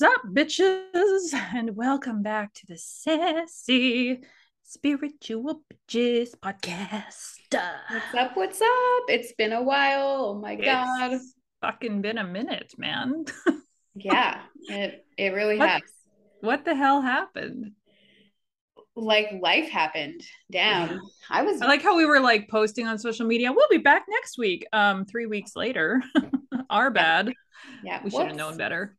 What's up, bitches? And welcome back to the Sassy Spiritual Bitches Podcast. What's up? What's up? It's been a while. Oh my God. It's fucking been a minute, man. Yeah, it really has. What the hell happened? Like life happened. Damn. I like how we were like posting on social media, we'll be back next week. 3 weeks later. Our bad. Yeah. We should have known better.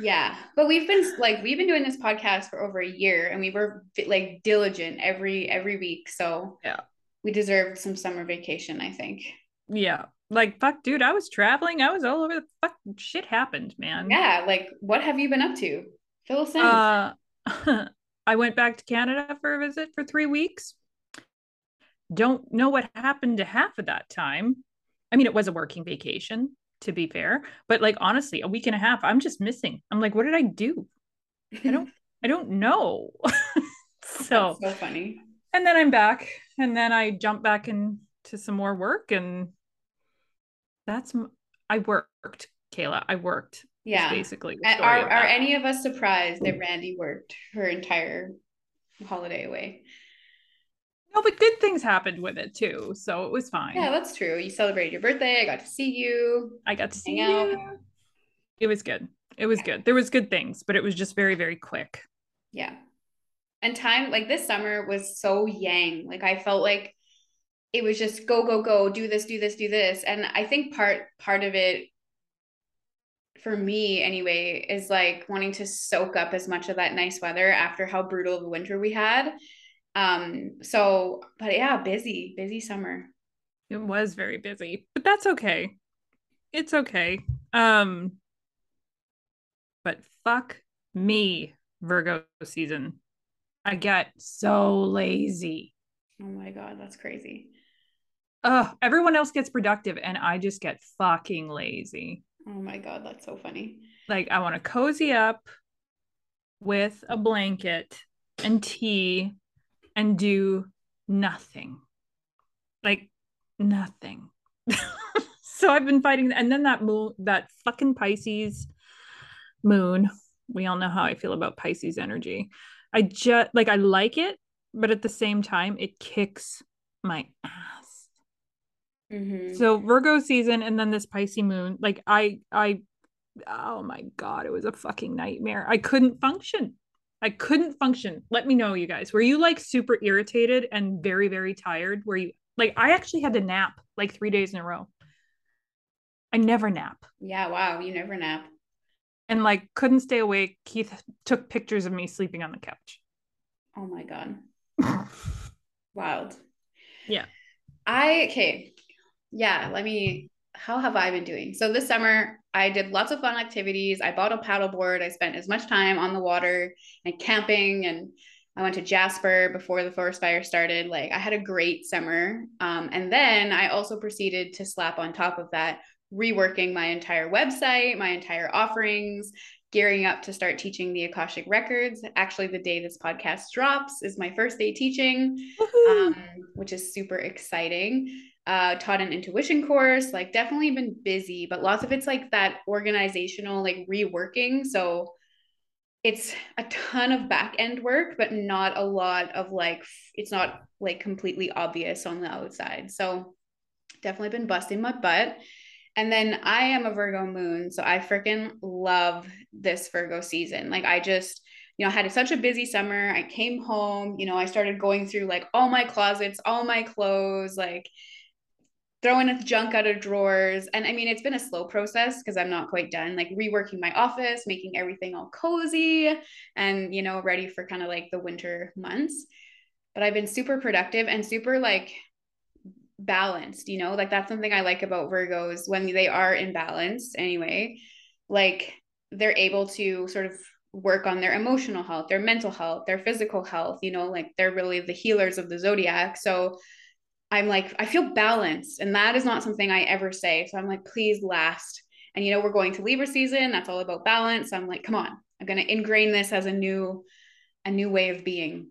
Yeah. But we've been doing this podcast for over a year, and we were like diligent every week. So yeah, we deserved some summer vacation, I think. Yeah. Like, fuck, dude, I was traveling. I was all over the fuck. Shit happened, man. Yeah. Like, what have you been up to? Fill us in. I went back to Canada for a visit for 3 weeks. Don't know what happened to half of that time. I mean, it was a working vacation, to be fair, but like, honestly, a week and a half, I'm just missing. I'm like, what did I do? I don't know. That's so funny. And then I'm back, and then I jump back into some more work, and I worked, Kayla. I worked. Yeah. Basically. Are any of us surprised that Randy worked her entire holiday away? No, but good things happened with it too. So it was fine. Yeah, that's true. You celebrated your birthday. I got to see you. It was good. It was good. There was good things, but it was just very, very quick. Yeah. And time, like this summer was so yang. Like I felt like it was just go, go, go, do this, do this, do this. And I think part of it, for me anyway, is like wanting to soak up as much of that nice weather after how brutal of a winter we had. But yeah, busy summer. It was very busy, but that's okay. It's okay. But fuck me, Virgo season. I get so lazy. Oh my God, that's crazy. Everyone else gets productive and I just get fucking lazy. Oh my God, that's so funny. Like I want to cozy up with a blanket and tea and do nothing. Like nothing. So I've been fighting, and then that fucking Pisces moon. We all know how I feel about Pisces energy. I just like, I like it, but at the same time it kicks my ass. Mm-hmm. So Virgo season and then this Pisces moon, like I oh my God, it was a fucking nightmare. I couldn't function. Let me know, you guys, were you like super irritated and very, very tired? Were you like, I actually had to nap like 3 days in a row. I never nap. Yeah. Wow. You never nap. And like, couldn't stay awake. Keith took pictures of me sleeping on the couch. Oh my God. Wild. Yeah. Okay. Yeah, how have I been doing? So this summer I did lots of fun activities. I bought a paddleboard. I spent as much time on the water and camping, and I went to Jasper before the forest fire started. Like I had a great summer. And then I also proceeded to slap on top of that, reworking my entire website, my entire offerings, gearing up to start teaching the Akashic Records. Actually, the day this podcast drops is my first day teaching, which is super exciting. Taught an intuition course, like definitely been busy, but lots of it's like that organizational, like reworking. So it's a ton of back end work, but not a lot of like, it's not like completely obvious on the outside. So definitely been busting my butt. And then I am a Virgo moon, so I freaking love this Virgo season. Like I just, had such a busy summer. I came home, I started going through like all my closets, all my clothes, like throwing the junk out of drawers. And I mean, it's been a slow process because I'm not quite done, like reworking my office, making everything all cozy and, ready for kind of like the winter months. But I've been super productive and super like balanced, like that's something I like about Virgos when they are in balance anyway, like they're able to sort of work on their emotional health, their mental health, their physical health, like they're really the healers of the zodiac. So I'm like, I feel balanced, and that is not something I ever say. So I'm like, please last. And, we're going to Libra season. That's all about balance. So I'm like, come on, I'm going to ingrain this as a new way of being.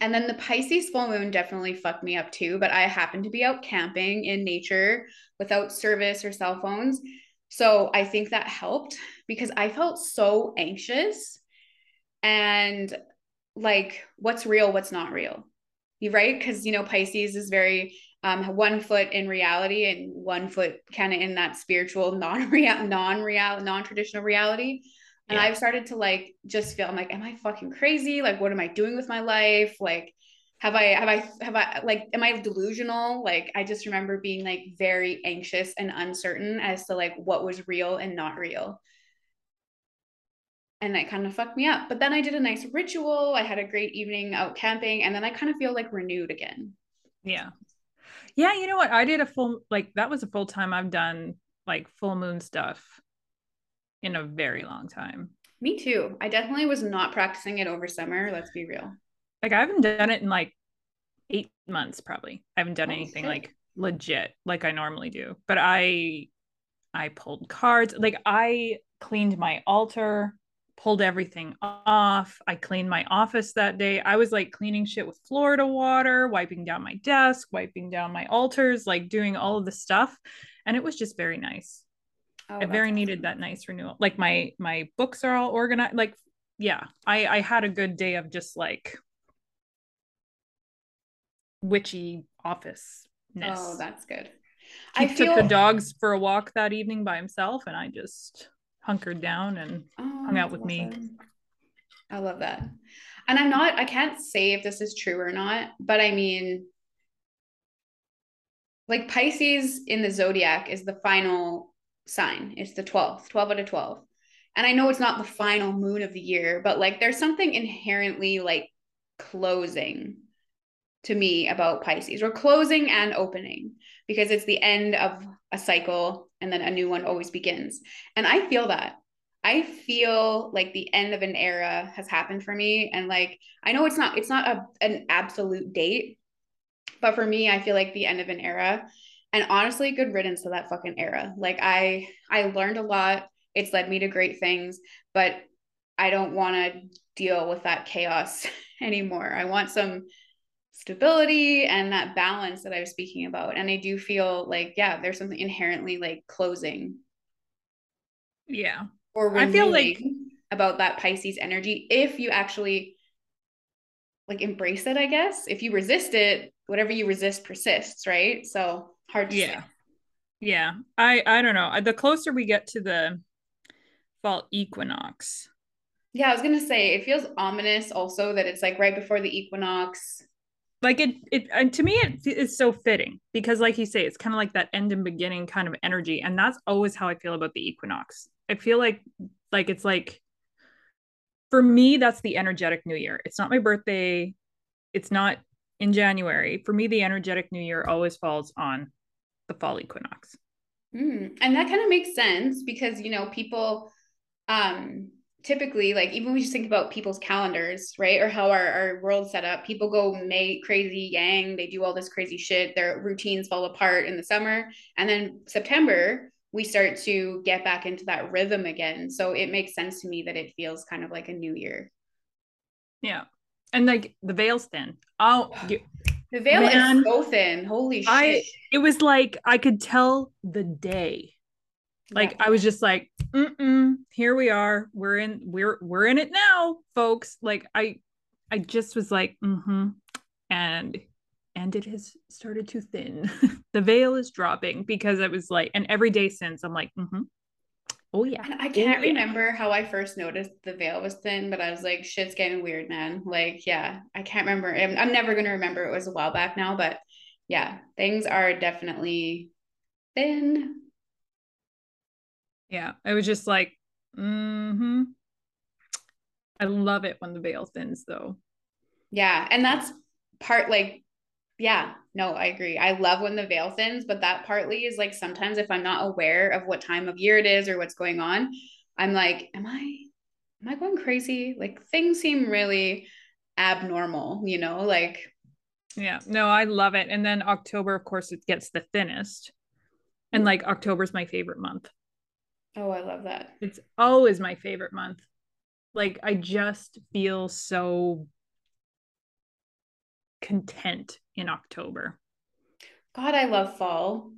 And then the Pisces full moon definitely fucked me up too, but I happened to be out camping in nature without service or cell phones. So I think that helped because I felt so anxious and like, what's real, what's not real. You're right. Cause you know, Pisces is very, one foot in reality and one foot kind of in that spiritual non-traditional reality. And I've started to like, just feel, I'm like, am I fucking crazy? Like, what am I doing with my life? Like, have I like, am I delusional? Like, I just remember being like very anxious and uncertain as to like what was real and not real. And that kind of fucked me up. But then I did a nice ritual. I had a great evening out camping. And then I kind of feel like renewed again. Yeah. Yeah. You know what? I did a full, like that was the full time I've done like full moon stuff in a very long time. Me too. I definitely was not practicing it over summer. Let's be real. Like I haven't done it in like 8 months, probably. I haven't done anything like legit, like I normally do, but I pulled cards. Like I cleaned my altar, pulled everything off. I cleaned my office that day. I was like cleaning shit with Florida water, wiping down my desk, wiping down my altars, like doing all of the stuff. And it was just very nice. Oh, I very needed that nice renewal. Like my books are all organized. Like, yeah, I had a good day of just like witchy office-ness. Oh, that's good. I took the dogs for a walk that evening by himself, and I just hunkered down and hung out with me. I love that. And I can't say if this is true or not, but I mean, like Pisces in the zodiac is the final sign. It's the 12 out of 12. And I know it's not the final moon of the year, but like there's something inherently like closing to me about Pisces, or closing and opening, because it's the end of a cycle and then a new one always begins. And I feel that. I feel like the end of an era has happened for me. And like, I know it's not an absolute date, but for me, I feel like the end of an era. And honestly, good riddance to that fucking era. Like I learned a lot. It's led me to great things, but I don't want to deal with that chaos anymore. I want some stability and that balance that I was speaking about. And I do feel like, yeah, there's something inherently like closing. Yeah. Or renewing, I feel like, about that Pisces energy. If you actually like embrace it, I guess, if you resist it, whatever you resist persists. Right. So hard to say. Yeah. I don't know. The closer we get to the fall equinox. Yeah. I was going to say, it feels ominous also that it's like right before the equinox. Like it to me, it is so fitting because like you say, it's kind of like that end and beginning kind of energy. And that's always how I feel about the equinox. I feel like it's like, for me, that's the energetic new year. It's not my birthday. It's not in January. For me, the energetic new year always falls on the fall equinox. And that kind of makes sense because, you know, people typically, like, even when you just think about people's calendars, right, or how our world's set up, people go crazy yang, they do all this crazy shit, their routines fall apart in the summer, and then September we start to get back into that rhythm again. So it makes sense to me that it feels kind of like a new year. Yeah. And like the veil's thin. The veil is so thin. Holy shit. It was like, I could tell the day. Like, yeah. I was just like, here we are. We're in it now, folks. Like I just was like, And it has started to thin. The veil is dropping because it was like, and every day since I'm like, oh yeah. And I can't remember how I first noticed the veil was thin, but I was like, shit's getting weird, man. Like, yeah, I can't remember. I'm never going to remember. It was a while back now, but yeah, things are definitely thin. Yeah. I was just like, I love it when the veil thins though. Yeah. And that's part like, yeah, no, I agree. I love when the veil thins, but that partly is like, sometimes if I'm not aware of what time of year it is or what's going on, I'm like, am I going crazy? Like things seem really abnormal, you know, like. Yeah, no, I love it. And then October, of course, it gets the thinnest. And like October's my favorite month. Oh, I love that. It's always my favorite month. Like I just feel so content in October. God, I love fall.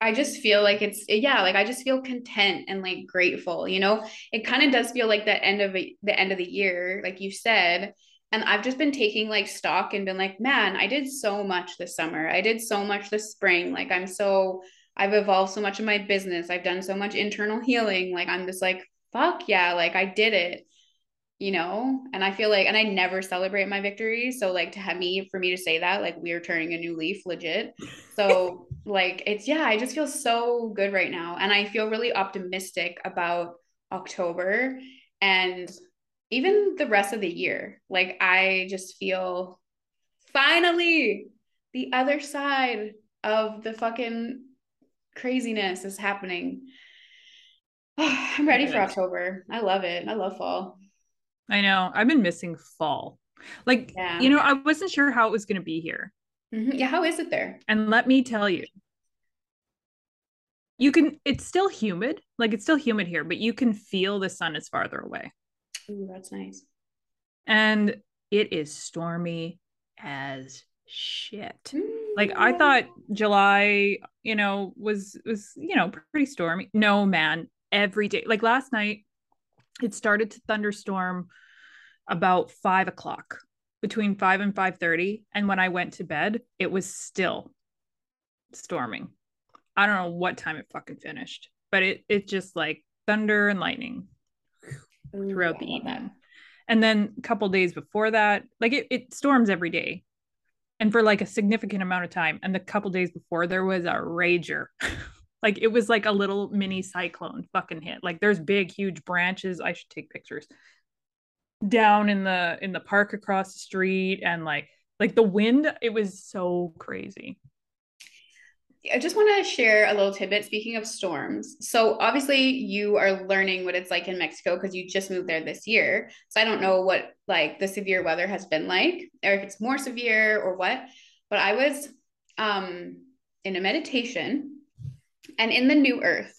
I just feel like it's, yeah, like I just feel content and like grateful, you know. It kind of does feel like the end of the year, like you said. And I've just been taking like stock and been like, man, I did so much this summer. I did so much this spring. Like I've evolved so much in my business. I've done so much internal healing. Like I'm just like, fuck yeah, like I did it, you know. And I feel like, and I never celebrate my victories. So like for me to say that, like we're turning a new leaf, legit. So like it's, yeah, I just feel so good right now. And I feel really optimistic about October and even the rest of the year. Like I just feel finally the other side of the fucking craziness is happening. Oh, I'm ready for October. I love it. I love fall. I know. I've been missing fall. Like, yeah. You know, I wasn't sure how it was going to be here. Mm-hmm. Yeah. How is it there? And let me tell you, it's still humid. Like it's still humid here, but you can feel the sun is farther away. Ooh, that's nice. And it is stormy as shit. Mm-hmm. Like I thought July, you know, was, you know, pretty stormy. No, man, every day. Like last night it started to thunderstorm about 5 o'clock, between 5 and 5:30. And when I went to bed, it was still storming. I don't know what time it fucking finished, but it just like thunder and lightning throughout the evening. And then a couple days before that, like it storms every day and for like a significant amount of time. And the couple days before, there was a rager. Like it was like a little mini cyclone fucking hit. Like there's big, huge branches. I should take pictures down in the park across the street. And like the wind, it was so crazy. I just want to share a little tidbit. Speaking of storms. So obviously you are learning what it's like in Mexico because you just moved there this year. So I don't know what like the severe weather has been like, or if it's more severe or what, but I was in a meditation, and in the new earth,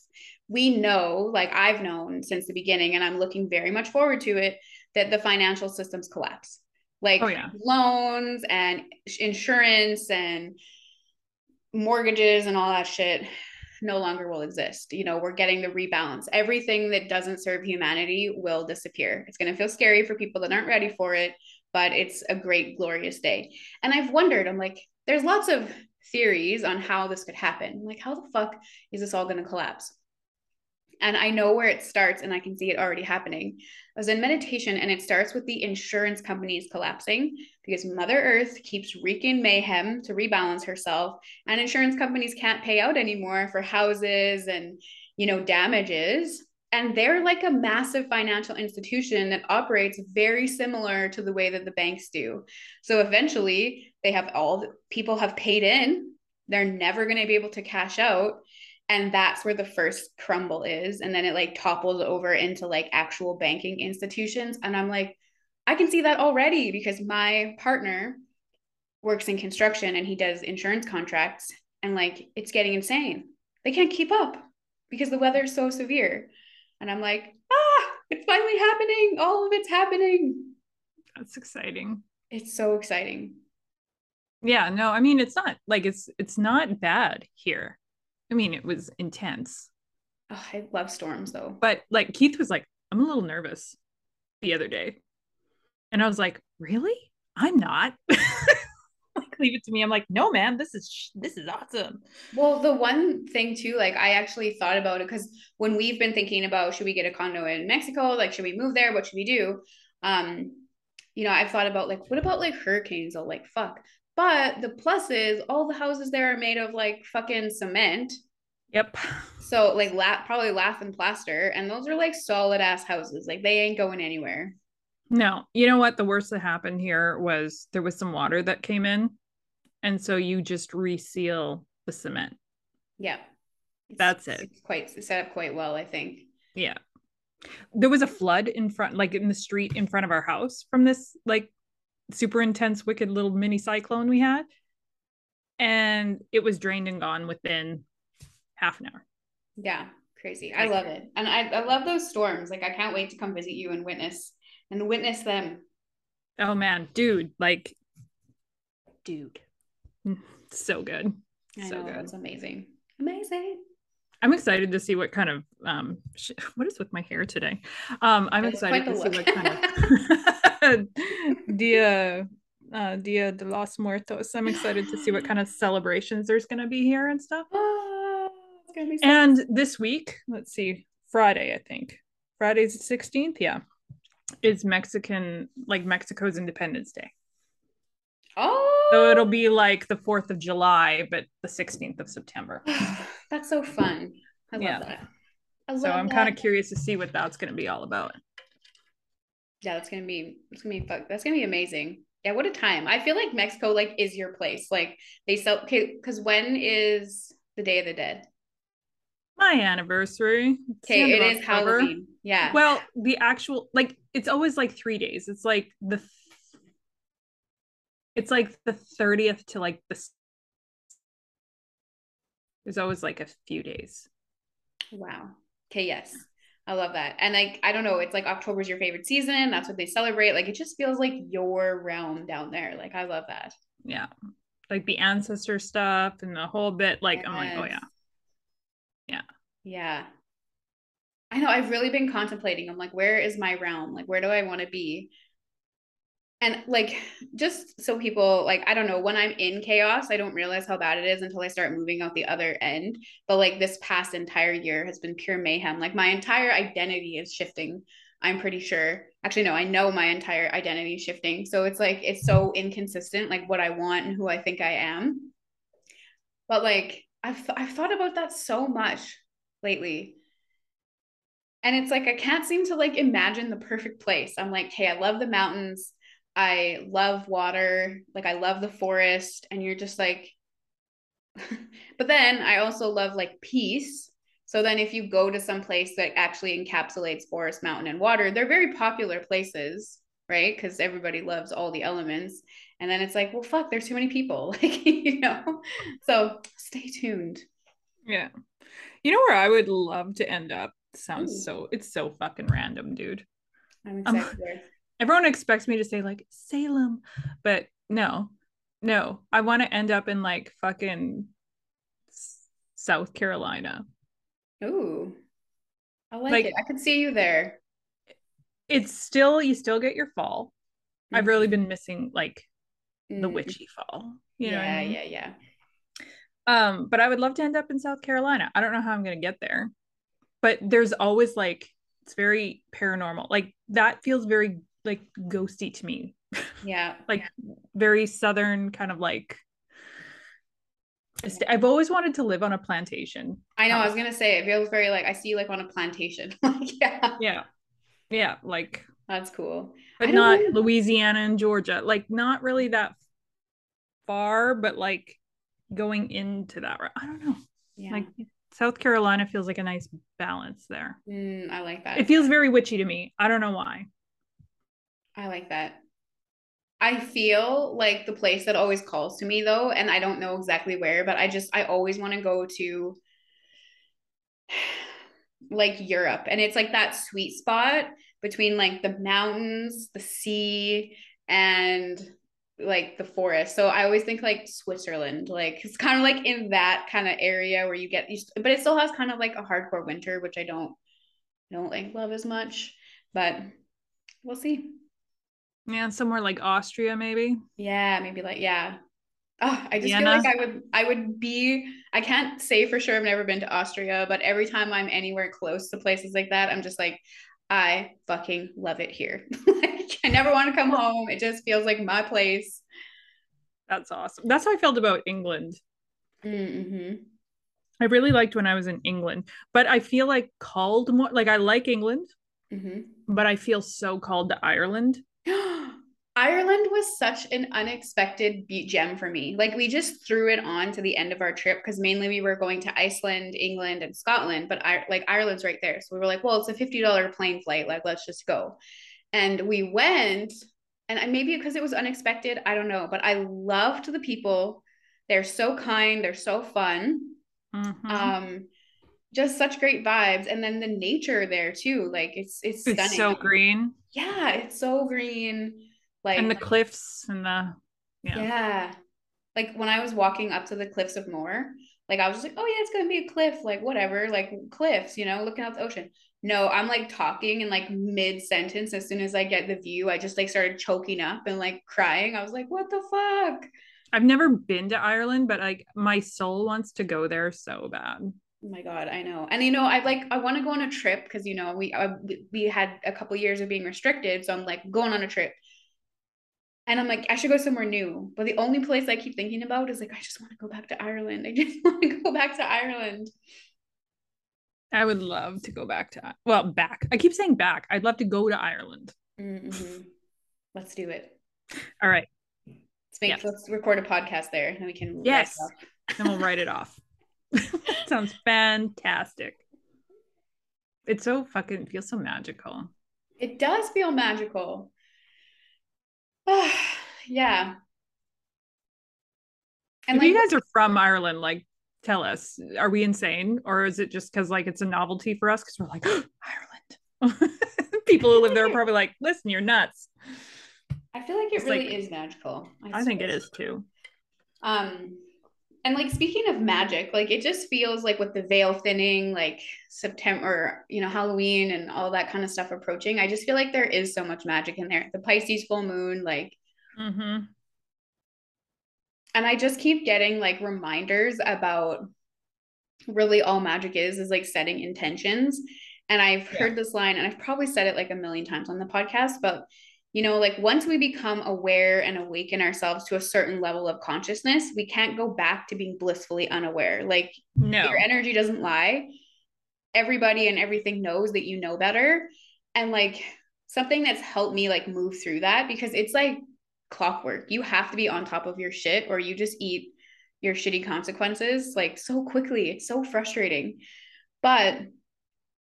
we know, like I've known since the beginning, and I'm looking very much forward to it, that the financial systems collapse, like, oh, yeah, loans and insurance and mortgages and all that shit no longer will exist. You know, we're getting the rebalance. Everything that doesn't serve humanity will disappear. It's going to feel scary for people that aren't ready for it, but it's a great, glorious day. And I've wondered, I'm like, there's lots of theories on how this could happen. Like, how the fuck is this all going to collapse? And I know where it starts, and I can see it already happening. I was in meditation, and it starts with the insurance companies collapsing because Mother Earth keeps wreaking mayhem to rebalance herself, and insurance companies can't pay out anymore for houses and, you know, damages. And they're like a massive financial institution that operates very similar to the way that the banks do. So eventually they have all the people have paid in, they're never going to be able to cash out. And that's where the first crumble is. And then it like topples over into like actual banking institutions. And I'm like, I can see that already because my partner works in construction and he does insurance contracts, and like, it's getting insane. They can't keep up because the weather is so severe. And I'm like, ah, it's finally happening. All of it's happening. That's exciting. It's so exciting. Yeah, no, I mean, it's not like, it's not bad here. I mean, it was intense. Oh, I love storms though. But like Keith was like, I'm a little nervous the other day. And I was like, really? I'm not. Like, leave it to me. I'm like, no, man, this is awesome. Well, the one thing too, like I actually thought about it because when we've been thinking about, should we get a condo in Mexico? Like, should we move there? What should we do? You know, I've thought about like, what about like hurricanes? I'll like, fuck. But the plus is all the houses there are made of like fucking cement. Yep. So like probably lath and plaster. And those are like solid ass houses. Like they ain't going anywhere. No. You know what? The worst that happened here was there was some water that came in. And so you just reseal the cement. Yeah. That's it. It's set up quite well, I think. Yeah. There was a flood in the street in front of our house from this like super intense, wicked little mini cyclone we had. And it was drained and gone within half an hour. Yeah. Crazy. I love it. And I love those storms. Like I can't wait to come visit you and witness them. Oh man, dude. So good. I know. It's amazing. Amazing. I'm excited to see what kind of, what is with my hair today? I'm excited to see what kind of Dia de los Muertos. I'm excited to see what kind of celebrations there's going to be here and stuff. Oh, it's gonna be so and this week, let's see, Friday, I think. Friday's the 16th. Yeah. It's Mexico's Independence Day. Oh, so it'll be like the 4th of July, but the 16th of September. That's so fun. I love that. I'm kind of curious to see what that's going to be all about. Yeah, that's going to be amazing. Yeah, what a time. I feel like Mexico is your place. Like they sell, because when is the Day of the Dead? My anniversary. Okay, it is Halloween. Yeah. Well, the actual it's always 3 days. It's the 30th to the. There's always a few days. Wow. Okay. Yes, I love that. And I don't know. It's October's your favorite season. That's what they celebrate. It just feels like your realm down there. I love that. Yeah. The ancestor stuff and the whole bit. Yes. I'm oh yeah. Yeah. Yeah. I know. I've really been contemplating. I'm where is my realm? Where do I want to be? And just so people, I don't know, when I'm in chaos, I don't realize how bad it is until I start moving out the other end. But this past entire year has been pure mayhem. My entire identity is shifting. I'm pretty sure. Actually, no, I know my entire identity is shifting. So it's it's so inconsistent, what I want and who I think I am. But I've thought about that so much lately. And it's I can't seem to imagine the perfect place. I'm hey, I love the mountains. I love water. I love the forest. And you're just but then I also love peace. So then if you go to some place that actually encapsulates forest, mountain, and water, they're very popular places, right? Because everybody loves all the elements. And then it's well, fuck, there's too many people, so stay tuned. Yeah. You know where I would love to end up? Sounds it's so fucking random, dude. I'm excited. Everyone expects me to say Salem, but no, I want to end up in fucking South Carolina. Ooh, I it. I could see you there. It's still, you still get your fall. Mm-hmm. I've really been missing the witchy fall. You know what I mean? Yeah. But I would love to end up in South Carolina. I don't know how I'm going to get there, but there's always it's very paranormal. That feels very ghosty to me. Yeah. Very southern kind of I've always wanted to live on a plantation. I know. I was going to say, it feels very I see you on a plantation. Yeah. Yeah. Yeah. That's cool. But not know. Louisiana and Georgia. Not really that far, but going into that. I don't know. Yeah. South Carolina feels a nice balance there. I like that. It feels very witchy to me. I don't know why. I like that. I feel the place that always calls to me though, and I don't know exactly where, but I always want to go to Europe. And it's that sweet spot between the mountains, the sea, and the forest. So I always think Switzerland, it's kind of in that kind of area where you get, but it still has kind of a hardcore winter, which I don't love as much, but we'll see. Yeah. Somewhere Austria, maybe. Yeah. Maybe yeah. Oh, I just Vienna. Feel I can't say for sure. I've never been to Austria, but every time I'm anywhere close to places like that, I'm just I fucking love it here. I never want to come home. It just feels my place. That's awesome. That's how I felt about England. Mm-hmm. I really liked when I was in England, but I feel called more. I like England, mm-hmm. but I feel so called to Ireland. Ireland was such an unexpected gem for me. We just threw it on to the end of our trip because mainly we were going to Iceland, England, and Scotland, but Ireland's right there. So we were well, it's a $50 plane flight. Let's just go. And we went, and maybe because it was unexpected, I don't know, but I loved the people. They're so kind. They're so fun. Mm-hmm. Just such great vibes. And then the nature there too. It's stunning. It's so green. Yeah. It's so green. And the cliffs and the, yeah. Yeah. like when I was walking up to the cliffs of Moher, like I was just like, oh yeah, it's gonna be a cliff, like whatever, like cliffs, you know, looking out the ocean. No, I'm like talking in like mid-sentence. As soon as I get the view, I just like started choking up and like crying. I was like, what the fuck? I've never been to Ireland, but like my soul wants to go there so bad. Oh my God, I know. And you know, I want to go on a trip because, you know, we had a couple years of being restricted. So I'm like going on a trip and I'm like, I should go somewhere new. But the only place I keep thinking about is like, I just want to go back to Ireland. I just want to go back to Ireland. I would love to go back to, well, back. I keep saying back. I'd love to go to Ireland. Mm-hmm. Let's do it. All right. Let's record a podcast there and we can. Yes. And we'll write it off. Sounds fantastic. It's so fucking, it feels so magical. It does feel magical. Yeah. And if like, you guys are from Ireland, like, tell us, are we insane? Or is it just because like it's a novelty for us? Because we're like, oh, Ireland. People who live there are probably like, listen, you're nuts. I feel like it really is magical. I think it is too. And like, speaking of magic, like it just feels like with the veil thinning, like September, you know, Halloween and all that kind of stuff approaching, I just feel like there is so much magic in there. The Pisces full moon, like, mm-hmm. And I just keep getting like reminders about really all magic is like setting intentions. And I've heard this line, and I've probably said it like a million times on the podcast, but you know, like once we become aware and awaken ourselves to a certain level of consciousness, we can't go back to being blissfully unaware. Like no, your energy doesn't lie. Everybody and everything knows that you know better. And like something that's helped me like move through that, because it's like clockwork. You have to be on top of your shit or you just eat your shitty consequences like so quickly. It's so frustrating. But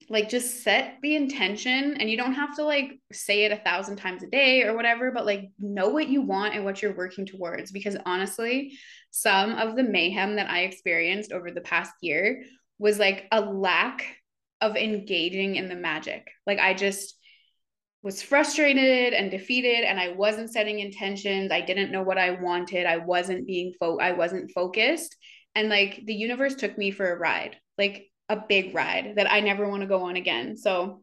like just set the intention, and you don't have to like say it 1,000 times a day or whatever, but like know what you want and what you're working towards. Because honestly, some of the mayhem that I experienced over the past year was like a lack of engaging in the magic. Like I just was frustrated and defeated, and I wasn't setting intentions. I didn't know what I wanted. I wasn't being focused. And like the universe took me for a ride, like a big ride that I never want to go on again. So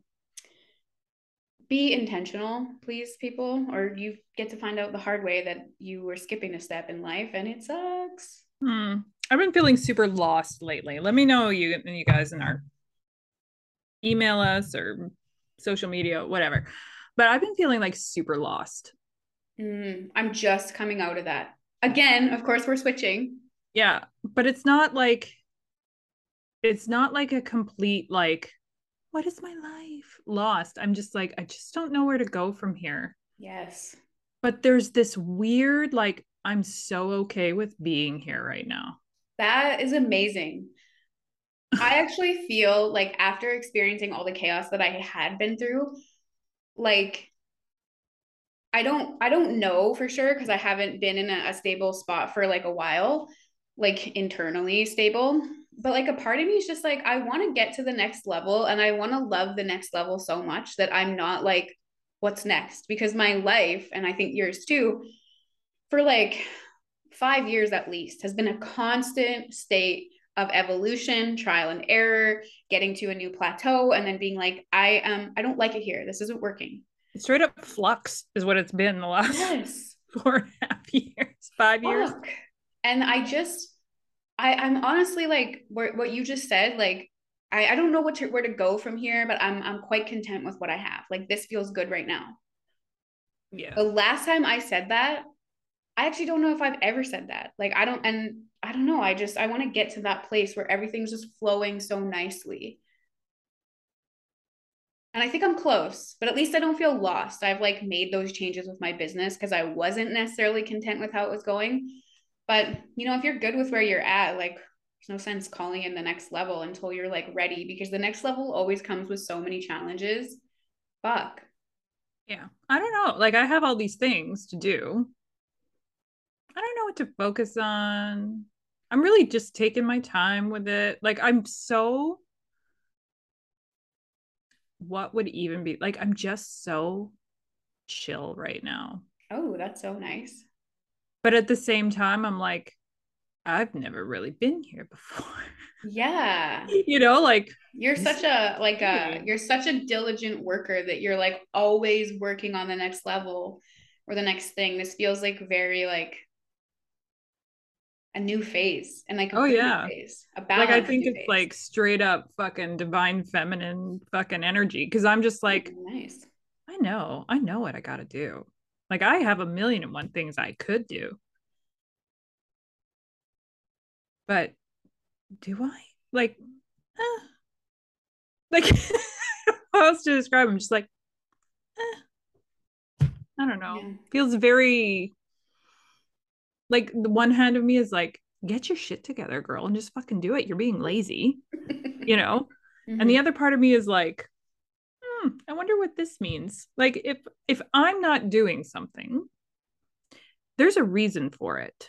be intentional, please, people, or you get to find out the hard way that you were skipping a step in life and it sucks. I've been feeling super lost lately. Let me know you guys in our email us or social media, whatever. But I've been feeling like super lost. I'm just coming out of that. Again, of course we're switching. Yeah, but it's not like a complete, like, what is my life? Lost. I'm just like, I just don't know where to go from here. Yes. But there's this weird, like, I'm so okay with being here right now. That is amazing. I actually feel like after experiencing all the chaos that I had been through, like, I don't know for sure, because I haven't been in a stable spot for like a while, like internally stable. But like a part of me is just like, I want to get to the next level, and I want to love the next level so much that I'm not like, what's next? Because my life, and I think yours too, for like 5 years at least, has been a constant state of evolution, trial and error, getting to a new plateau, and then being like, I don't like it here. This isn't working. Straight up flux is what it's been the last 4.5 years, 5 years. And I'm honestly like what you just said, like, I don't know where to go from here, but I'm quite content with what I have. Like this feels good right now. Yeah. The last time I said that, I actually don't know if I've ever said that. Like, I don't know. I want to get to that place where everything's just flowing so nicely. And I think I'm close, but at least I don't feel lost. I've like made those changes with my business because I wasn't necessarily content with how it was going. But, you know, if you're good with where you're at, like, there's no sense calling in the next level until you're like ready, because the next level always comes with so many challenges. Fuck. Yeah. I don't know. Like, I have all these things to do. I don't know what to focus on. I'm really just taking my time with it. Like, I'm so, what would even be, like, I'm just so chill right now. Oh, that's so nice. But at the same time, I'm like, I've never really been here before. Yeah. You know, like you're such a, like a, you're such a diligent worker that you're like always working on the next level or the next thing. This feels like very like a new phase and like, a phase, a balance. Like I think it's phase. Like straight up fucking divine feminine fucking energy. Cause I'm just like, nice. I know what I got to do. Like I have a million and one things I could do. But do I? Like, like how else to describe? I'm just like, I don't know. Yeah. Feels very like the one hand of me is like, get your shit together, girl, and just fucking do it. You're being lazy, you know? Mm-hmm. And the other part of me is like, I wonder what this means. Like if I'm not doing something, there's a reason for it.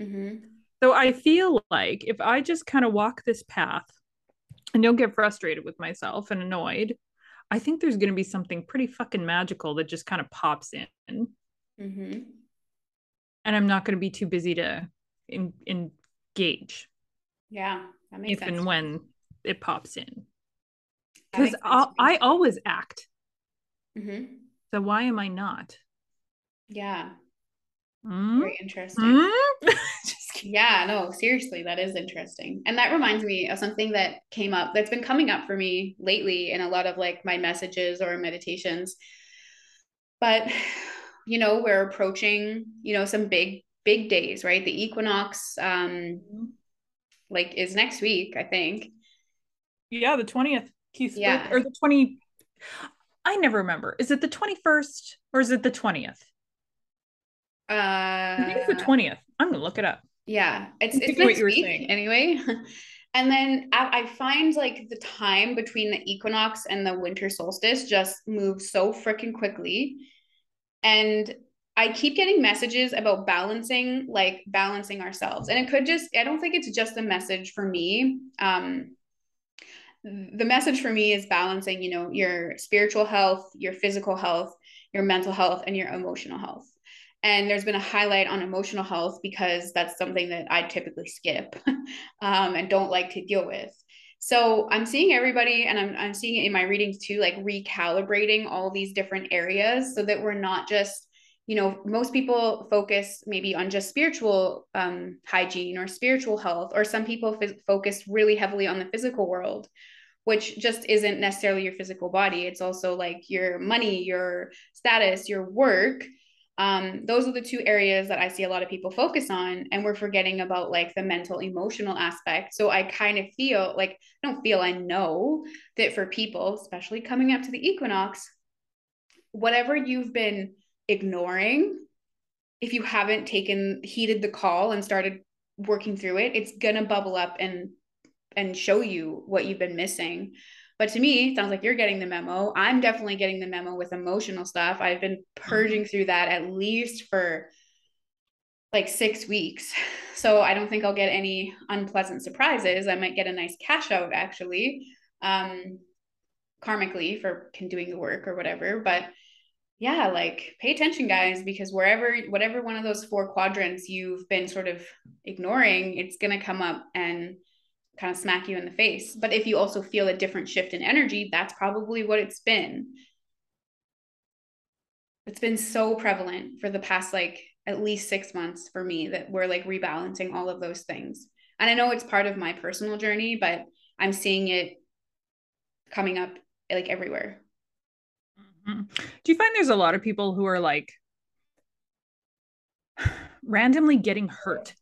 Mm-hmm. So I feel like if I just kind of walk this path and don't get frustrated with myself and annoyed, I think there's going to be something pretty fucking magical that just kind of pops in. Mm-hmm. And I'm not going to be too busy to engage. Yeah, that makes sense. If and when it pops in. Because I always act. Mm-hmm. So why am I not? Yeah. Mm-hmm. Very interesting. Mm-hmm. Yeah, no, seriously, that is interesting. And that reminds me of something that came up, that's been coming up for me lately in a lot of like my messages or meditations. But, you know, we're approaching, you know, some big days, right? The equinox, like is next week, I think. Yeah, the 20th, Keith's birth, or the 20th. I never remember. Is it the 21st or is it the 20th? I think it's the 20th. I'm going to look it up. Yeah, it's next week anyway. And then I find like the time between the equinox and the winter solstice just moves so freaking quickly. And I keep getting messages about balancing ourselves. And it could just, I don't think it's just a message for me. The message for me is balancing, you know, your spiritual health, your physical health, your mental health, and your emotional health. And there's been a highlight on emotional health because that's something that I typically skip and don't like to deal with. So I'm seeing everybody, and I'm seeing it in my readings too, like recalibrating all these different areas so that we're not just, you know, most people focus maybe on just spiritual hygiene or spiritual health, or some people focus really heavily on the physical world, which just isn't necessarily your physical body. It's also like your money, your status, your work. Those are the two areas that I see a lot of people focus on, and we're forgetting about like the mental, emotional aspect. So I kind of feel like, I know that for people, especially coming up to the equinox, whatever you've been ignoring, if you haven't heeded the call and started working through it, it's going to bubble up and show you what you've been missing. But to me, it sounds like you're getting the memo. I'm definitely getting the memo with emotional stuff. I've been purging through that at least for like 6 weeks. So I don't think I'll get any unpleasant surprises. I might get a nice cash out actually, karmically for doing the work or whatever. But yeah, like pay attention guys, because whatever one of those four quadrants you've been sort of ignoring, it's going to come up and kind of smack you in the face. But if you also feel a different shift in energy, that's probably what it's been. It's been so prevalent for the past, like at least 6 months for me, that we're like rebalancing all of those things. And I know it's part of my personal journey, but I'm seeing it coming up like everywhere. Mm-hmm. Do you find there's a lot of people who are like randomly getting hurt?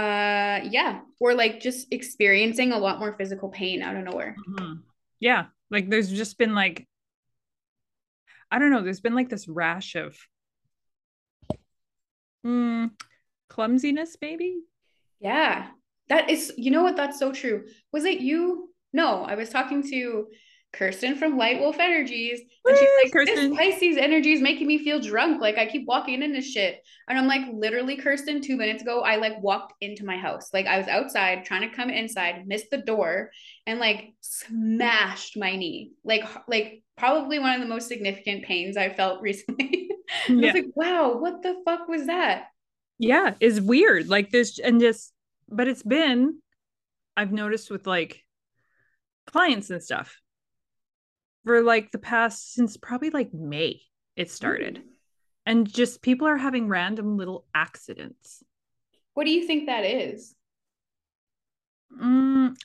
Yeah. Or like just experiencing a lot more physical pain out of nowhere. Mm-hmm. Yeah. Like there's just been like, I don't know, there's been like this rash of clumsiness maybe. Yeah. That is, you know what? That's so true. Was it you? No, I was talking to Kirsten from Light Wolf Energies. And she's like, Kirsten, this Pisces energy is making me feel drunk. Like I keep walking into shit. And I'm like, literally, Kirsten, 2 minutes ago, I like walked into my house. Like I was outside trying to come inside, missed the door, and like smashed my knee. Like probably one of the most significant pains I felt recently. I was like, wow, what the fuck was that? yeah, is weird. Like this and just, but it's been, I've noticed with like clients and stuff for like the past, since probably like May it started. And just people are having random little accidents. What do you think that is?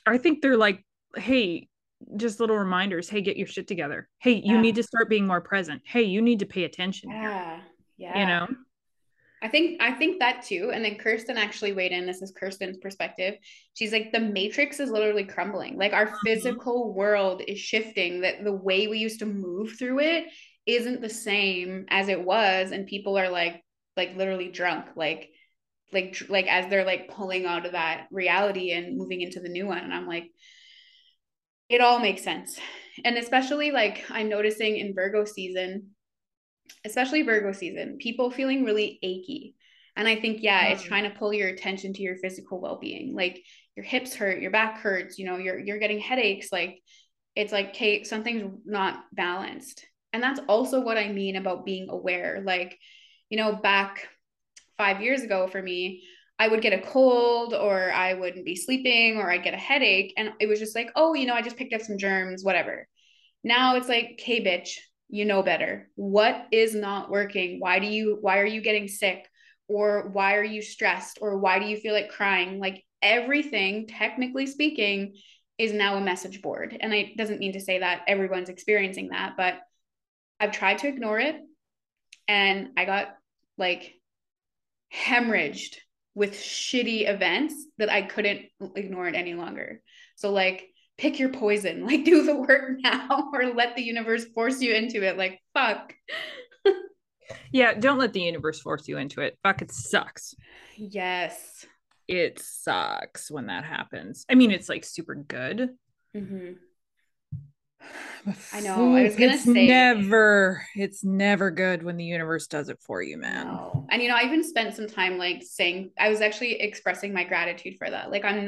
I think they're like, hey, just little reminders. Hey, get your shit together. Hey, you need to start being more present. Hey, you need to pay attention. Yeah. Yeah. You know? I think that too. And then Kirsten actually weighed in. This is Kirsten's perspective. She's like, the matrix is literally crumbling. Like our physical world is shifting, that the way we used to move through it isn't the same as it was. And people are like literally drunk, like as they're like pulling out of that reality and moving into the new one. And I'm like, it all makes sense. And especially like I'm noticing in Virgo season, people feeling really achy. And I think, yeah, it's trying to pull your attention to your physical well-being. Like your hips hurt, your back hurts, you know, you're getting headaches. Like it's like, okay, something's not balanced. And that's also what I mean about being aware. Like, you know, back 5 years ago for me, I would get a cold or I wouldn't be sleeping or I'd get a headache. And it was just like, oh, you know, I just picked up some germs, whatever. Now it's like, hey, bitch, you know better. What is not working? Why are you getting sick? Or why are you stressed? Or why do you feel like crying? Like everything, technically speaking, is now a message board. And it doesn't mean to say that everyone's experiencing that, but I've tried to ignore it. And I got like hemorrhaged with shitty events that I couldn't ignore it any longer. So like, pick your poison, like do the work now or let the universe force you into it. Like, fuck. Yeah. Don't let the universe force you into it. Fuck. It sucks. Yes. It sucks when that happens. I mean, it's like super good. Mm-hmm. I know. I was gonna say it's never good when the universe does it for you, man. No. And you know, I even spent some time like saying, I was actually expressing my gratitude for that. Like I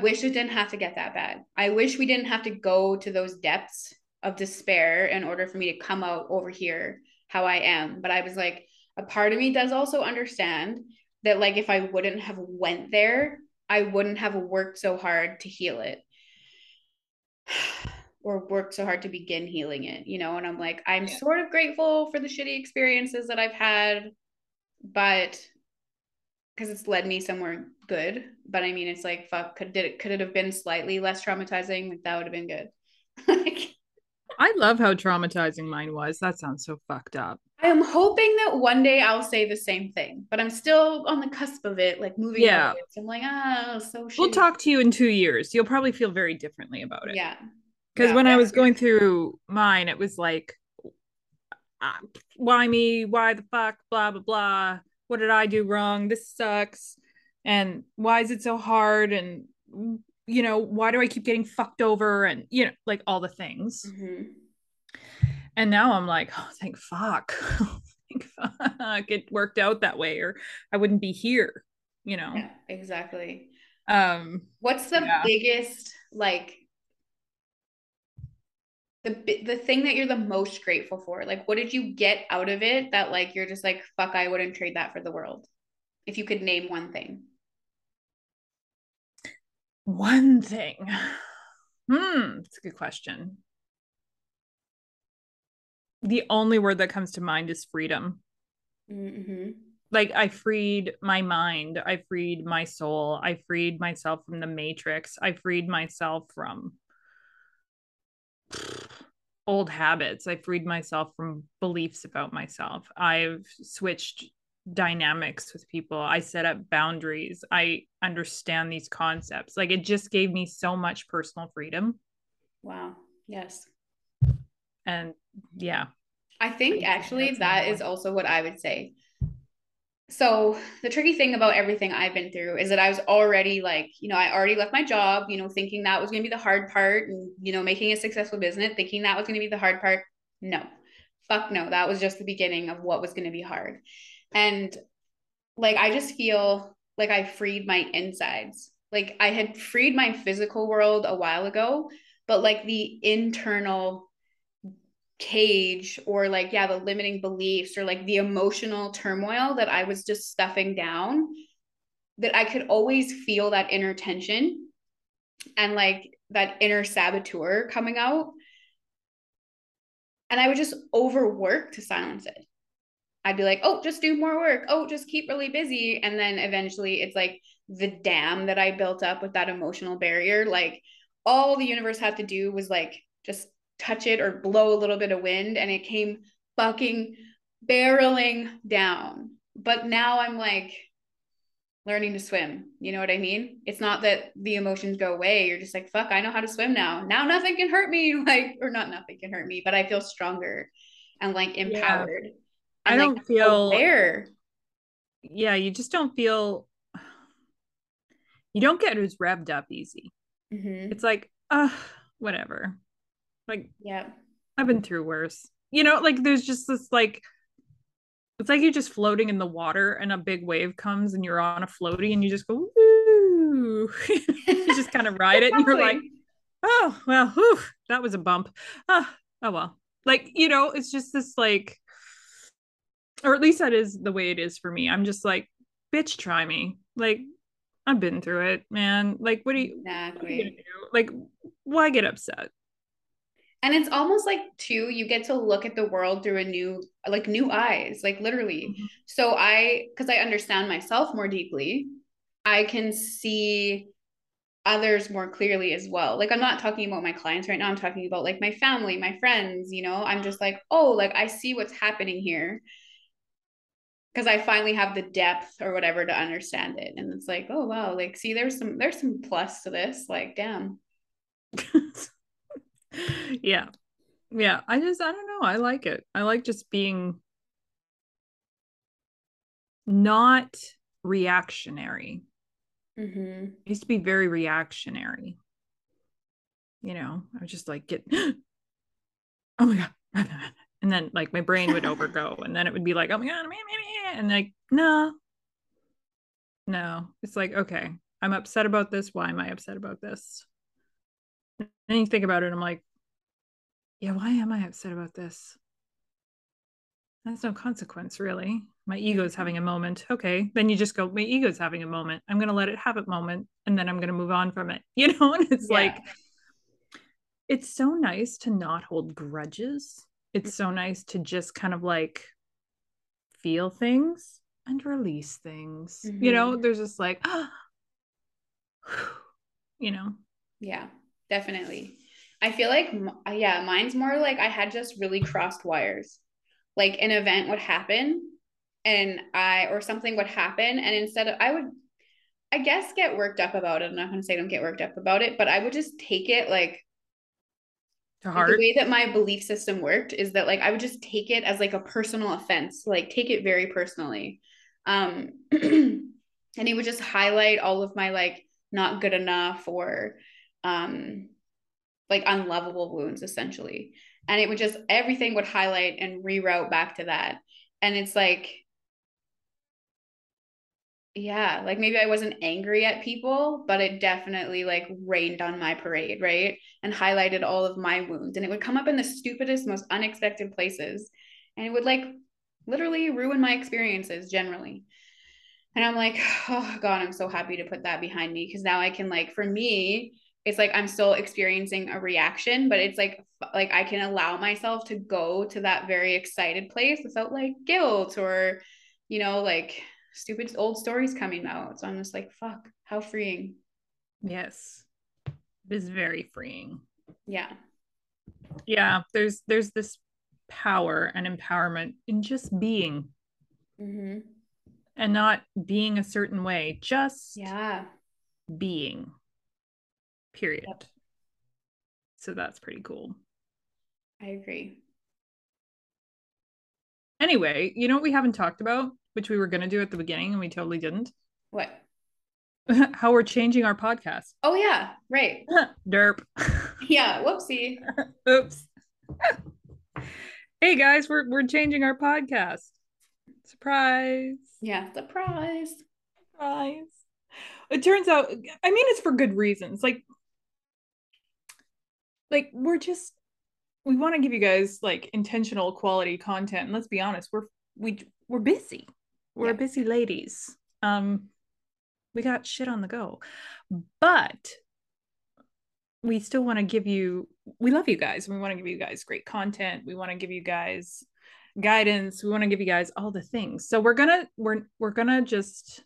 wish it didn't have to get that bad. I wish we didn't have to go to those depths of despair in order for me to come out over here how I am. But I was like, a part of me does also understand that like if I wouldn't have went there, I wouldn't have worked so hard to heal it. Or worked so hard to begin healing it, you know? And I'm like, I'm sort of grateful for the shitty experiences that I've had, but because it's led me somewhere good. But I mean, it's like, fuck, could it have been slightly less traumatizing? Like that would have been good. Like, I love how traumatizing mine was. That sounds so fucked up. I am hoping that one day I'll say the same thing, but I'm still on the cusp of it, like moving. Yeah. So I'm like, so shitty. We'll talk to you in 2 years. You'll probably feel very differently about it. Yeah. Because when I was going through mine, it was like, why me? Why the fuck? Blah, blah, blah. What did I do wrong? This sucks. And why is it so hard? And, you know, why do I keep getting fucked over? And, you know, like all the things. Mm-hmm. And now I'm like, oh, thank fuck. It worked out that way, or I wouldn't be here, you know? Yeah, exactly. What's the biggest, like, the thing that you're the most grateful for? Like, what did you get out of it that like, you're just like, fuck, I wouldn't trade that for the world? If you could name one thing. One thing. It's a good question. The only word that comes to mind is freedom. Mm-hmm. Like I freed my mind. I freed my soul. I freed myself from the matrix. I freed myself from old habits. I freed myself from beliefs about myself. I've switched dynamics with people. I set up boundaries. I understand these concepts. Like it just gave me so much personal freedom. Wow. Yes. And yeah, I think actually that is also what I would say. So the tricky thing about everything I've been through is that I was already like, you know, I already left my job, you know, thinking that was going to be the hard part, and, you know, making a successful business, thinking that was going to be the hard part. No, fuck no. That was just the beginning of what was going to be hard. And like, I just feel like I freed my insides. Like I had freed my physical world a while ago, but like the internal cage or like, yeah, the limiting beliefs or like the emotional turmoil that I was just stuffing down, that I could always feel that inner tension and like that inner saboteur coming out. And I would just overwork to silence it. I'd be like, oh, just do more work. Oh, just keep really busy. And then eventually it's like the dam that I built up with that emotional barrier. Like all the universe had to do was like, just touch it or blow a little bit of wind. And it came fucking barreling down. But now I'm like learning to swim. You know what I mean? It's not that the emotions go away. You're just like, fuck, I know how to swim now. Now nothing can hurt me. Like, or not nothing can hurt me, but I feel stronger and like empowered. Yeah. I don't like, feel there. Yeah, you just don't feel, you don't get as revved up easy. Mm-hmm. It's like, whatever. Like, yeah, I've been through worse. You know, like there's just this like, it's like you're just floating in the water and a big wave comes and you're on a floaty and you just go, ooh. You just kind of ride it. Exactly. And you're like, oh, well, whew, that was a bump. Oh, well. Like, you know, it's just this like, or at least that is the way it is for me. I'm just like, bitch, try me. Like, I've been through it, man. Like, what are you gonna do? Like, why get upset? And it's almost like too, you get to look at the world through a new eyes, like literally. Mm-hmm. So because I understand myself more deeply, I can see others more clearly as well. Like, I'm not talking about my clients right now. I'm talking about like my family, my friends, you know, I'm just like, oh, like I see what's happening here. Because I finally have the depth or whatever to understand it. And it's like, oh, wow. Like, see, there's some plus to this. Like, damn. Yeah. Yeah. I don't know. I like it. I like just being not reactionary. Mm-hmm. I used to be very reactionary. You know, I was just like, oh my God. And then like my brain would overgo and then it would be like, oh my God, and like, no, it's like, okay, I'm upset about this. Why am I upset about this? And then you think about it. I'm like, yeah, why am I upset about this? That's no consequence really. My ego's having a moment. Okay. Then you just go, my ego's having a moment. I'm going to let it have a moment. And then I'm going to move on from it. You know? And it's like, it's so nice to not hold grudges. It's so nice to just kind of like feel things and release things. Mm-hmm. You know, there's just like, you know? Yeah, definitely. I feel like, mine's more like I had just really crossed wires. Like an event would happen or something would happen. And instead of, I guess get worked up about it. I'm not going to say don't get worked up about it, but I would just take it like, the way that my belief system worked is that like I would just take it as like a personal offense, like take it very personally. And it would just highlight all of my like not good enough or like unlovable wounds essentially. And it would just, everything would highlight and reroute back to that. And it's like, yeah, like maybe I wasn't angry at people, but it definitely like rained on my parade, right? And highlighted all of my wounds. And it would come up in the stupidest, most unexpected places. And it would like literally ruin my experiences generally. And I'm like, oh God, I'm so happy to put that behind me. Because now I can like, for me, it's like, I'm still experiencing a reaction, but it's like I can allow myself to go to that very excited place without like guilt or, you know, like stupid old stories coming out. So I'm just like, fuck, how freeing. Yes, it is very freeing. Yeah there's this power and empowerment in just being. Mm-hmm. And not being a certain way, just being, period. Yep. So that's pretty cool. I agree. Anyway, you know what we haven't talked about, which we were going to do at the beginning and we totally didn't? What? How we're changing our podcast. Oh yeah, right. Derp. Yeah, whoopsie. Oops. Hey guys, we're changing our podcast. Surprise. Yeah, surprise. Surprise. It turns out, I mean, it's for good reasons. Like we're just we want to give you guys like intentional quality content. And let's be honest, we're busy. We're busy ladies. We got shit on the go, but we still want to give you, we love you guys. We want to give you guys great content. We want to give you guys guidance. We want to give you guys all the things. So we're going to just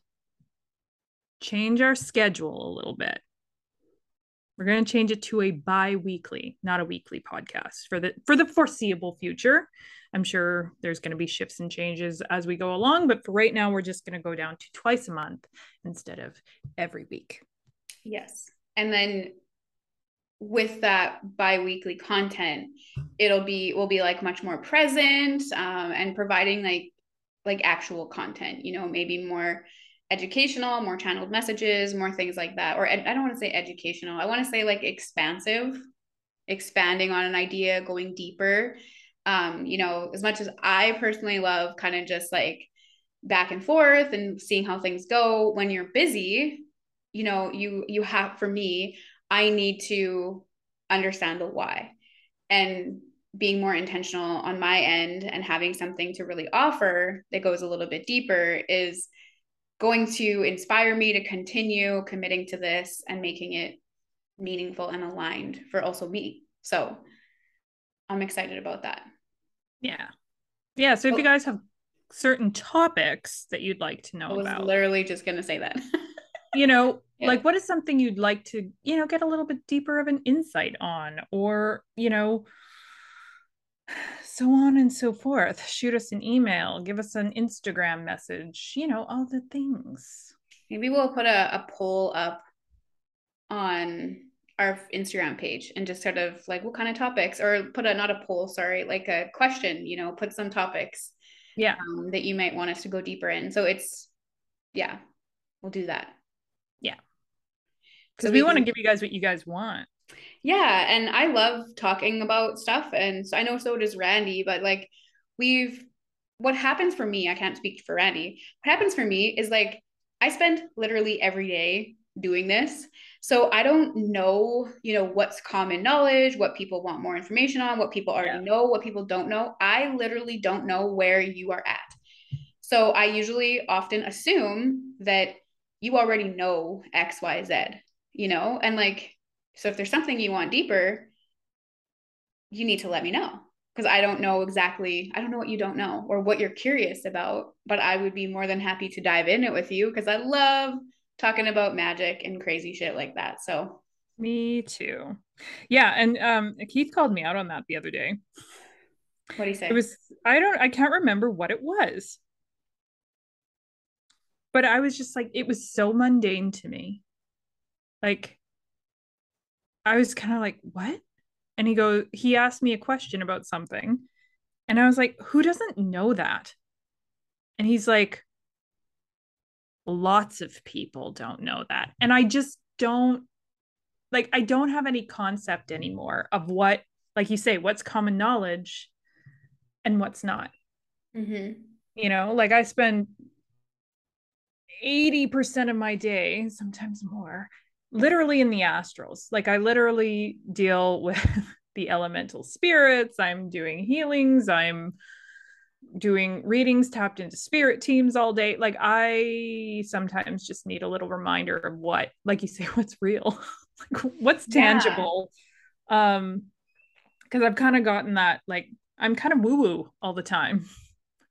change our schedule a little bit. We're going to change it to a bi-weekly, not a weekly podcast for the foreseeable future. I'm sure there's going to be shifts and changes as we go along, but for right now, we're just going to go down to twice a month instead of every week. Yes. And then with that bi-weekly content, we'll be like much more present, and providing like actual content, you know, maybe more educational, more channeled messages, more things like that. Or I don't want to say educational. I want to say like expansive, expanding on an idea, going deeper. You know, as much as I personally love kind of just like back and forth and seeing how things go when you're busy, you know, you have, for me, I need to understand the why, and being more intentional on my end and having something to really offer that goes a little bit deeper is going to inspire me to continue committing to this and making it meaningful and aligned for also me. So I'm excited about that. Yeah. Yeah. So if you guys have certain topics that you'd like to know about. I was literally just going to say that. You know, like what is something you'd like to, you know, get a little bit deeper of an insight on, or, you know, so on and so forth. Shoot us an email, give us an Instagram message, you know, all the things. Maybe we'll put a poll up on our Instagram page and just sort of like what kind of topics, or put like a question, you know, put some topics that you might want us to go deeper in. So we'll do that. Yeah. Because we want to give you guys what you guys want. Yeah. And I love talking about stuff. And so I know so does Randy, but like what happens for me, I can't speak for Randy. What happens for me is like, I spend literally every day doing this. So I don't know, you know, what's common knowledge, what people want more information on, what people already know, what people don't know. I literally don't know where you are at. So I usually often assume that you already know X, Y, Z, you know, and like, so if there's something you want deeper, you need to let me know, because I don't know exactly, I don't know what you don't know or what you're curious about, but I would be more than happy to dive in it with you, because I love talking about magic and crazy shit like that. So me too. Yeah. And Keith called me out on that the other day. What did he say? It was, I can't remember what it was, but I was just like, it was so mundane to me. Like, I was kind of like, what? And he asked me a question about something. And I was like, who doesn't know that? And he's like, lots of people don't know that. And I just I don't have any concept anymore of what, like you say, what's common knowledge and what's not. Mm-hmm. You know, like I spend 80% of my day, sometimes more, literally in the astrals. Like I literally deal with the elemental spirits. I'm doing healings. I'm doing readings, tapped into spirit teams all day. Like I sometimes just need a little reminder of what, like you say, what's real, like what's tangible. Cause I've kind of gotten that, like I'm kind of woo-woo all the time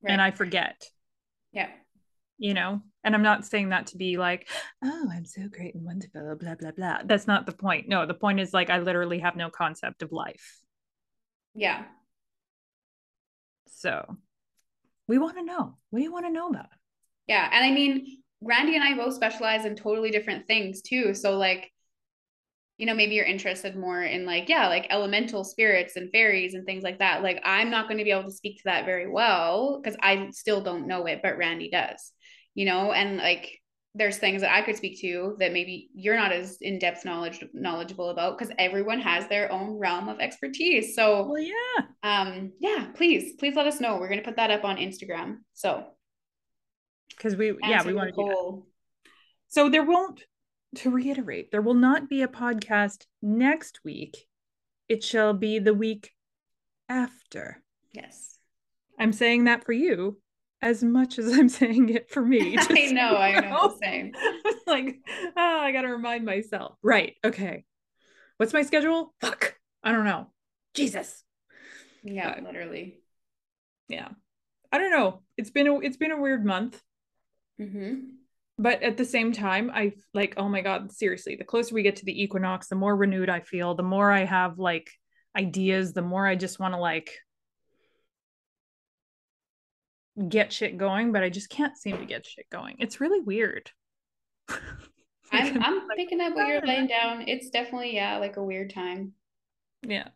and I forget. Yeah. You know, and I'm not saying that to be like, oh, I'm so great and wonderful, blah, blah, blah. That's not the point. No, the point is like, I literally have no concept of life. Yeah. So we want to know, what do you want to know about? Yeah. And I mean, Randy and I both specialize in totally different things too. So like, you know, maybe you're interested more in like, like elemental spirits and fairies and things like that. Like I'm not going to be able to speak to that very well because I still don't know it, but Randy does. You know, and like, there's things that I could speak to that maybe you're not as in-depth knowledgeable about, because everyone has their own realm of expertise. So please let us know. We're going to put that up on Instagram. So, cause we want to do that. So to reiterate, there will not be a podcast next week. It shall be the week after. Yes. I'm saying that for you as much as I'm saying it for me. Just, I know the same. Like, oh, I got to remind myself. Right. Okay. What's my schedule? Fuck. I don't know. Jesus. Yeah, literally. Yeah. I don't know. It's been a weird month. Mm-hmm. But at the same time, I like, oh my God, seriously, the closer we get to the equinox, the more renewed I feel, the more I have like ideas, the more I just want to like get shit going, but I just can't seem to get shit going. It's really weird. I'm picking up what you're laying down. It's definitely, yeah, like a weird time. Yeah.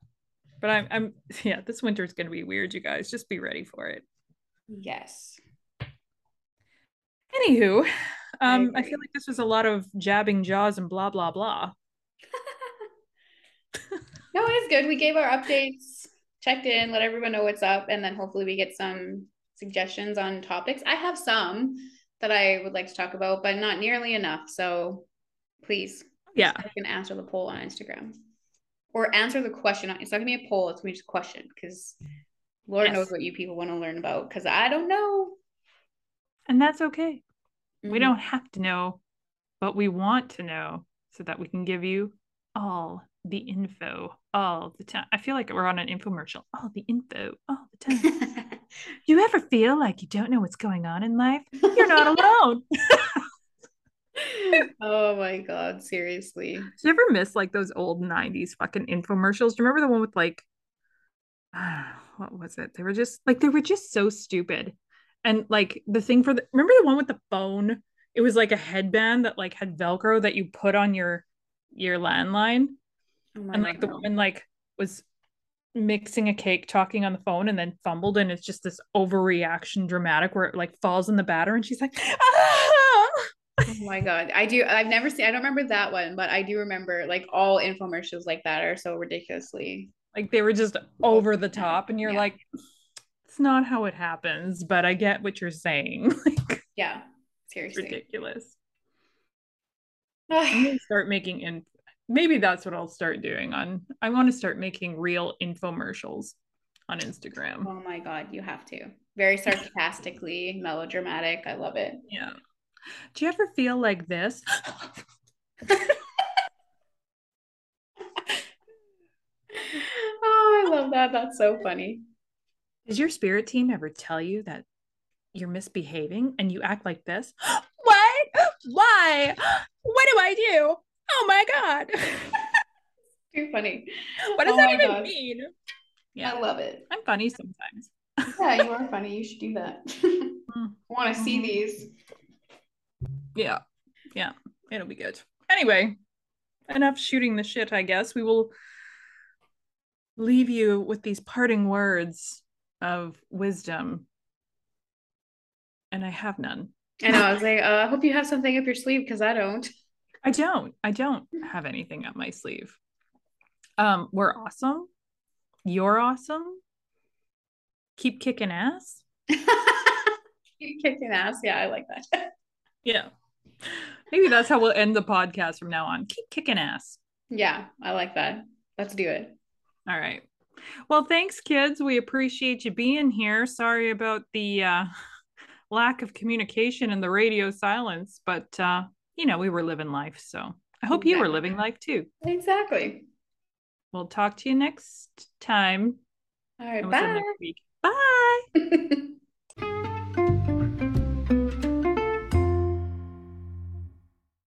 But I'm yeah, this winter is going to be weird, you guys. Just be ready for it. Yes. Anywho, I feel like this was a lot of jabbing jaws and blah, blah, blah. No, it was good. We gave our updates, checked in, let everyone know what's up, and then hopefully we get some suggestions on topics. I have some that I would like to talk about, but not nearly enough. So please, yeah, you can answer the poll on Instagram. Or answer the question. It's not gonna be a poll. It's gonna be just a question because Lord knows what you people want to learn about. Because I don't know, and that's okay. Mm-hmm. We don't have to know, but we want to know so that we can give you all the info all the time. I feel like we're on an infomercial. All the info all the time. Do you ever feel like you don't know what's going on in life? You're not alone. Oh my God, seriously. Did you ever miss like those old 90s fucking infomercials? Do you remember the one with like what was it? They were just so stupid. And like the thing for the remember the one with the phone? It was like a headband that like had Velcro that you put on your landline. Oh my and like God. The woman like was mixing a cake talking on the phone and then fumbled, and it's just this overreaction dramatic where it like falls in the batter and she's like, ah! Oh my God. I don't remember that one, but I do remember like all infomercials like that are so ridiculously like they were just over the top and you're like, it's not how it happens, but I get what you're saying. Like, yeah, seriously. Ridiculous. I'm gonna start making maybe that's what I'll start doing I want to start making real infomercials on Instagram. Oh my God, you have to. Very sarcastically melodramatic. I love it. Yeah. Do you ever feel like this? Oh, I love that. That's so funny. Does your spirit team ever tell you that you're misbehaving and you act like this? What? Why? What do I do? Oh my God. Too funny. What does that even mean? Yeah. I love it. I'm funny sometimes. Yeah, you are funny. You should do that. I want to see these. Yeah, it'll be good. Anyway, enough shooting the shit, I guess. We will leave you with these parting words of wisdom. And I have none. I know, I was like, I hope you have something up your sleeve, because I don't. I don't have anything up my sleeve. We're awesome. You're awesome. Keep kicking ass. Keep kicking ass. Yeah, I like that. Yeah. Maybe that's how we'll end the podcast from now on. Keep kicking ass. Yeah, I like that. Let's do it. All right. Well, thanks, kids. We appreciate you being here. Sorry about the lack of communication and the radio silence, but we were living life. So I hope you were living life too. Exactly. We'll talk to you next time. All right. Bye. Next week. Bye.